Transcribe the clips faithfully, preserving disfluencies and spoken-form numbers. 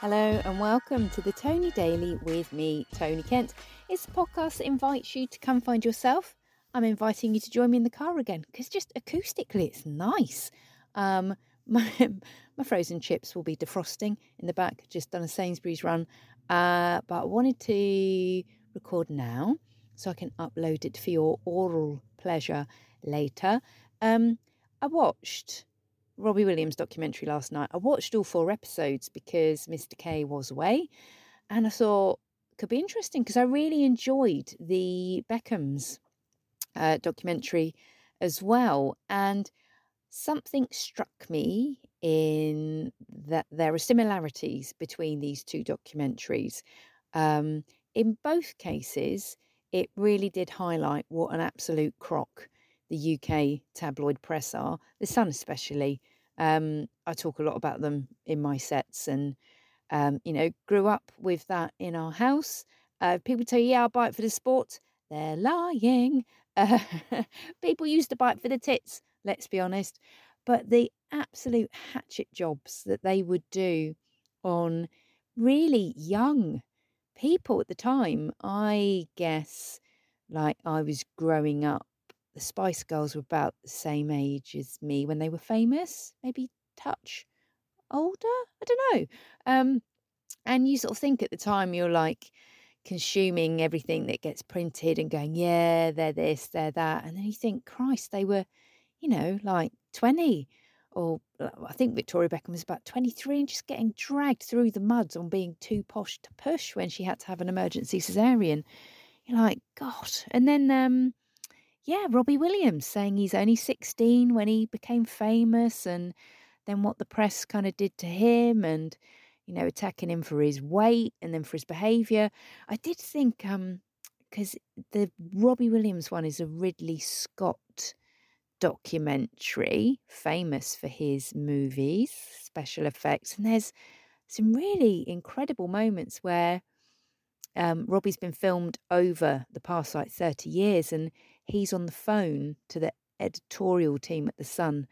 Hello and welcome to the Tony Daily with me, Tony Kent. It's a podcast that invites you to come find yourself. I'm inviting you to join me in the car again because just acoustically it's nice. Um, my, my frozen chips will be defrosting in the back, just done a Sainsbury's run, uh, but I wanted to record now so I can upload it for your oral pleasure later. Um, I watched Robbie Williams documentary last night. I watched all four episodes because Mister K was away, and I thought it could be interesting because I really enjoyed the Beckham's uh, documentary as well. And something struck me in that there are similarities between these two documentaries. Um, in both cases, it really did highlight what an absolute crock the U K tabloid press are, The Sun especially. Um, I talk a lot about them in my sets and, um, you know, grew up with that in our house. Uh, people tell you, yeah, I'll buy it for the sport. They're lying. Uh, people used to buy it for the tits, let's be honest. But the absolute hatchet jobs that they would do on really young people at the time, I guess, like I was growing up, the Spice Girls were about the same age as me when they were famous, maybe touch older, I don't know. Um, and you sort of think at the time you're like consuming everything that gets printed and going, yeah, they're this, they're that. And then you think, Christ, they were, you know, like twenty, or I think Victoria Beckham was about twenty-three and just getting dragged through the muds on being too posh to push when she had to have an emergency cesarean. You're like, God. And then, um, Yeah, Robbie Williams saying he's only sixteen when he became famous, and then what the press kind of did to him and, you know, attacking him for his weight and then for his behaviour. I did think, um, because the Robbie Williams one is a Ridley Scott documentary, famous for his movies, special effects, and there's some really incredible moments where um, Robbie's been filmed over the past like thirty years and he's on the phone to the editorial team at The Sun,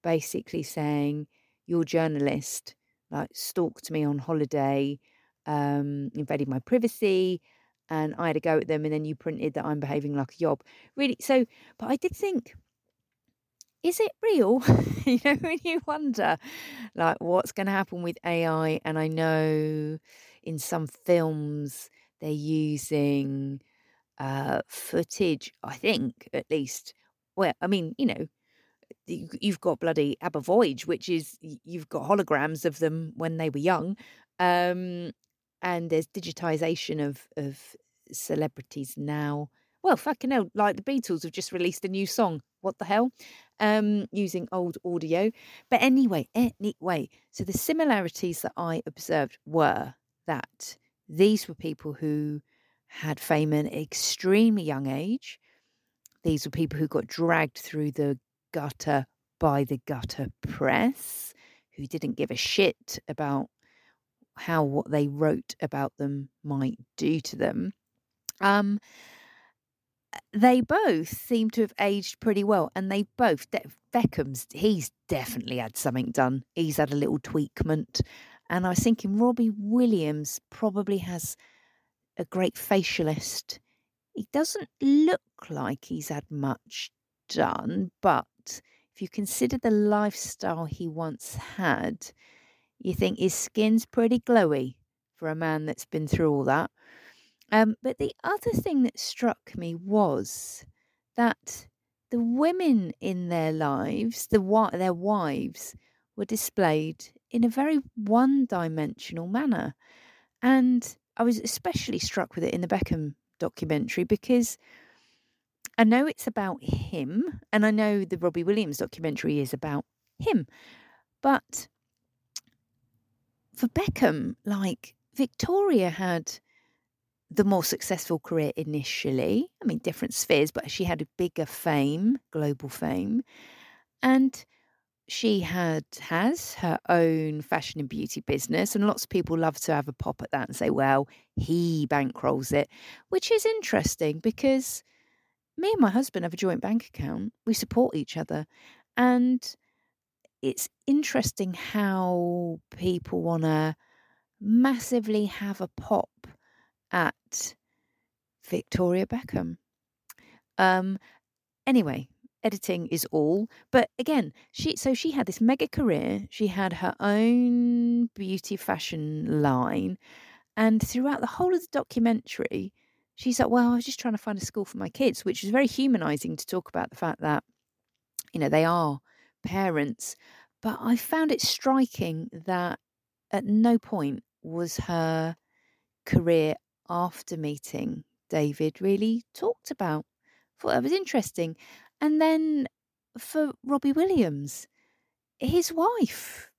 basically saying, your journalist like stalked me on holiday, um, invaded my privacy, and I had a go at them, and then you printed that I'm behaving like a yob. Really, so, but I did think, is it real? You know, when you wonder, like, what's going to happen with A I? And I know in some films they're using uh footage, I think, at least. Well, I mean, you know, you've got bloody Abba Voyage, which is, you've got holograms of them when they were young, um and there's digitization of of celebrities now. Well, fucking hell, like the Beatles have just released a new song, what the hell, um using old audio. But anyway anyway so the similarities that I observed were that these were people who had fame at an extremely young age. These were people who got dragged through the gutter by the gutter press, who didn't give a shit about how what they wrote about them might do to them. Um, they both seem to have aged pretty well, and they both, De- Beckham's, he's definitely had something done. He's had a little tweakment. And I was thinking Robbie Williams probably has a great facialist. He doesn't look like he's had much done, but if you consider the lifestyle he once had, you think his skin's pretty glowy for a man that's been through all that. Um, but the other thing that struck me was that the women in their lives, the their wives, were displayed in a very one-dimensional manner. And I was especially struck with it in the Beckham documentary because I know it's about him, and I know the Robbie Williams documentary is about him. But for Beckham, like, Victoria had the more successful career initially. I mean, different spheres, but she had a bigger fame, global fame. And she had has her own fashion and beauty business, and lots of people love to have a pop at that and say, well, he bankrolls it, which is interesting because me and my husband have a joint bank account. We support each other. And it's interesting how people want to massively have a pop at Victoria Beckham. Um, anyway, editing is all. But again, she so she had this mega career. She had her own beauty fashion line. And throughout the whole of the documentary, she's like, well, I was just trying to find a school for my kids, which is very humanising to talk about the fact that, you know, they are parents. But I found it striking that at no point was her career after meeting David really talked about. I thought that was interesting. And then for Robbie Williams, his wife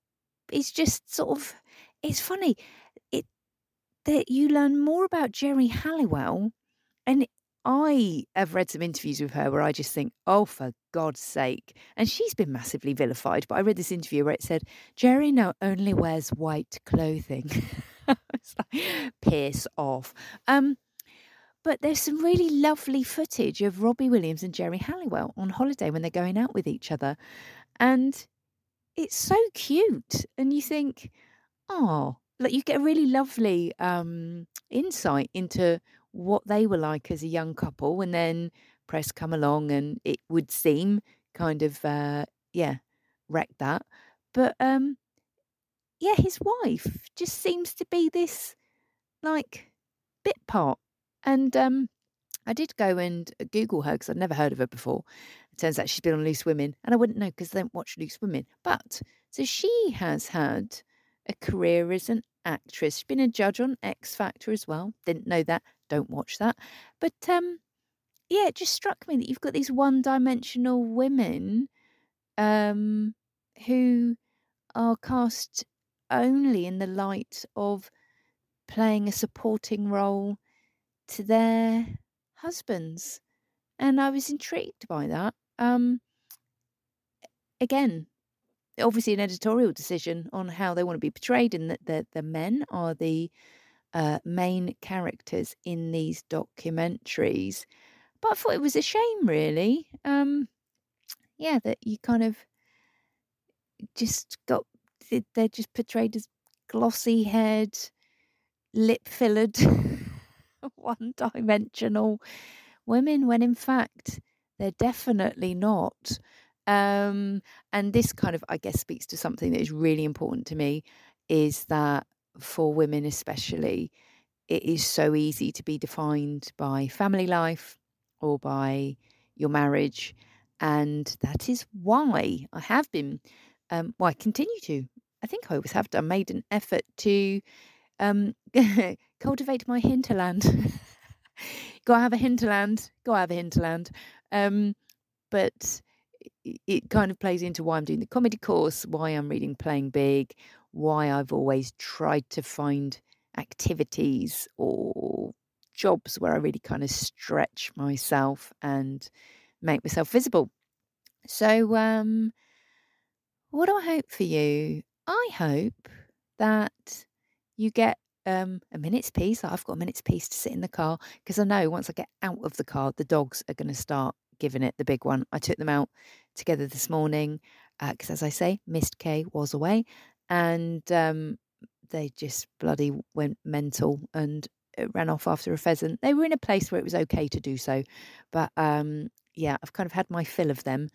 is just sort of, it's funny it that you learn more about Geri Halliwell. And I have read some interviews with her where I just think, oh, for God's sake. And she's been massively vilified. But I read this interview where it said, Geri now only wears white clothing. It's like, piss off. Um, but there's some really lovely footage of Robbie Williams and Geri Halliwell on holiday when they're going out with each other. And it's so cute. And you think, oh, like you get a really lovely um, insight into what they were like as a young couple, and then press come along and it would seem kind of uh yeah wrecked that, but um yeah his wife just seems to be this like bit part. And um I did go and Google her because I'd never heard of her before. It turns out she's been on Loose Women, and I wouldn't know because I don't watch Loose Women. But so she has had a career as an actress. She's been a judge on X Factor as well. Didn't know that. Don't watch that. But um, yeah, it just struck me that you've got these one-dimensional women um, who are cast only in the light of playing a supporting role to their husbands. And I was intrigued by that. Um, again, obviously an editorial decision on how they want to be portrayed, and that the, the men are the Uh, main characters in these documentaries. But I thought it was a shame, really. Um, yeah, that you kind of just got, they're just portrayed as glossy-haired, lip-fillered, one-dimensional women, when in fact they're definitely not. Um, and this kind of, I guess, speaks to something that is really important to me, is that for women especially, it is so easy to be defined by family life or by your marriage. And that is why I have been, um, why well, I continue to, I think I always have done, made an effort to um, cultivate my hinterland. Gotta have a hinterland, gotta have a hinterland. Um, but it kind of plays into why I'm doing the comedy course, why I'm reading Playing Big, why I've always tried to find activities or jobs where I really kind of stretch myself and make myself visible. So um, what do I hope for you? I hope that you get um, a minute's peace. I've got a minute's peace to sit in the car, because I know once I get out of the car, the dogs are going to start giving it the big one. I took them out together this morning because, uh, as I say, Miss K was away, and um, they just bloody went mental and ran off after a pheasant. They were in a place where it was okay to do so, but um, yeah, I've kind of had my fill of them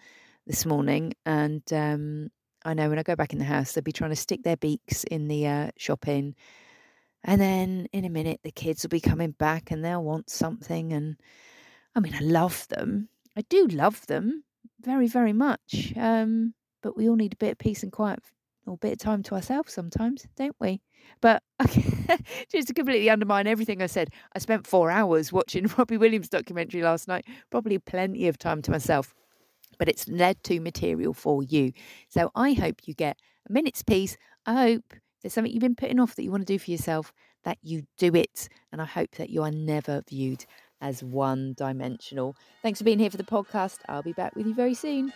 this morning, and um, I know when I go back in the house, they'll be trying to stick their beaks in the uh, shopping, and then in a minute the kids will be coming back and they'll want something. And I mean, I love them. I do love them very, very much. Um, but we all need a bit of peace and quiet, or a bit of time to ourselves sometimes, don't we? But okay, just to completely undermine everything I said, I spent four hours watching Robbie Williams' documentary last night. Probably plenty of time to myself. But it's led to material for you. So I hope you get a minute's peace. I hope there's something you've been putting off that you want to do for yourself, that you do it. And I hope that you are never viewed as one-dimensional. Thanks for being here for the podcast. I'll be back with you very soon.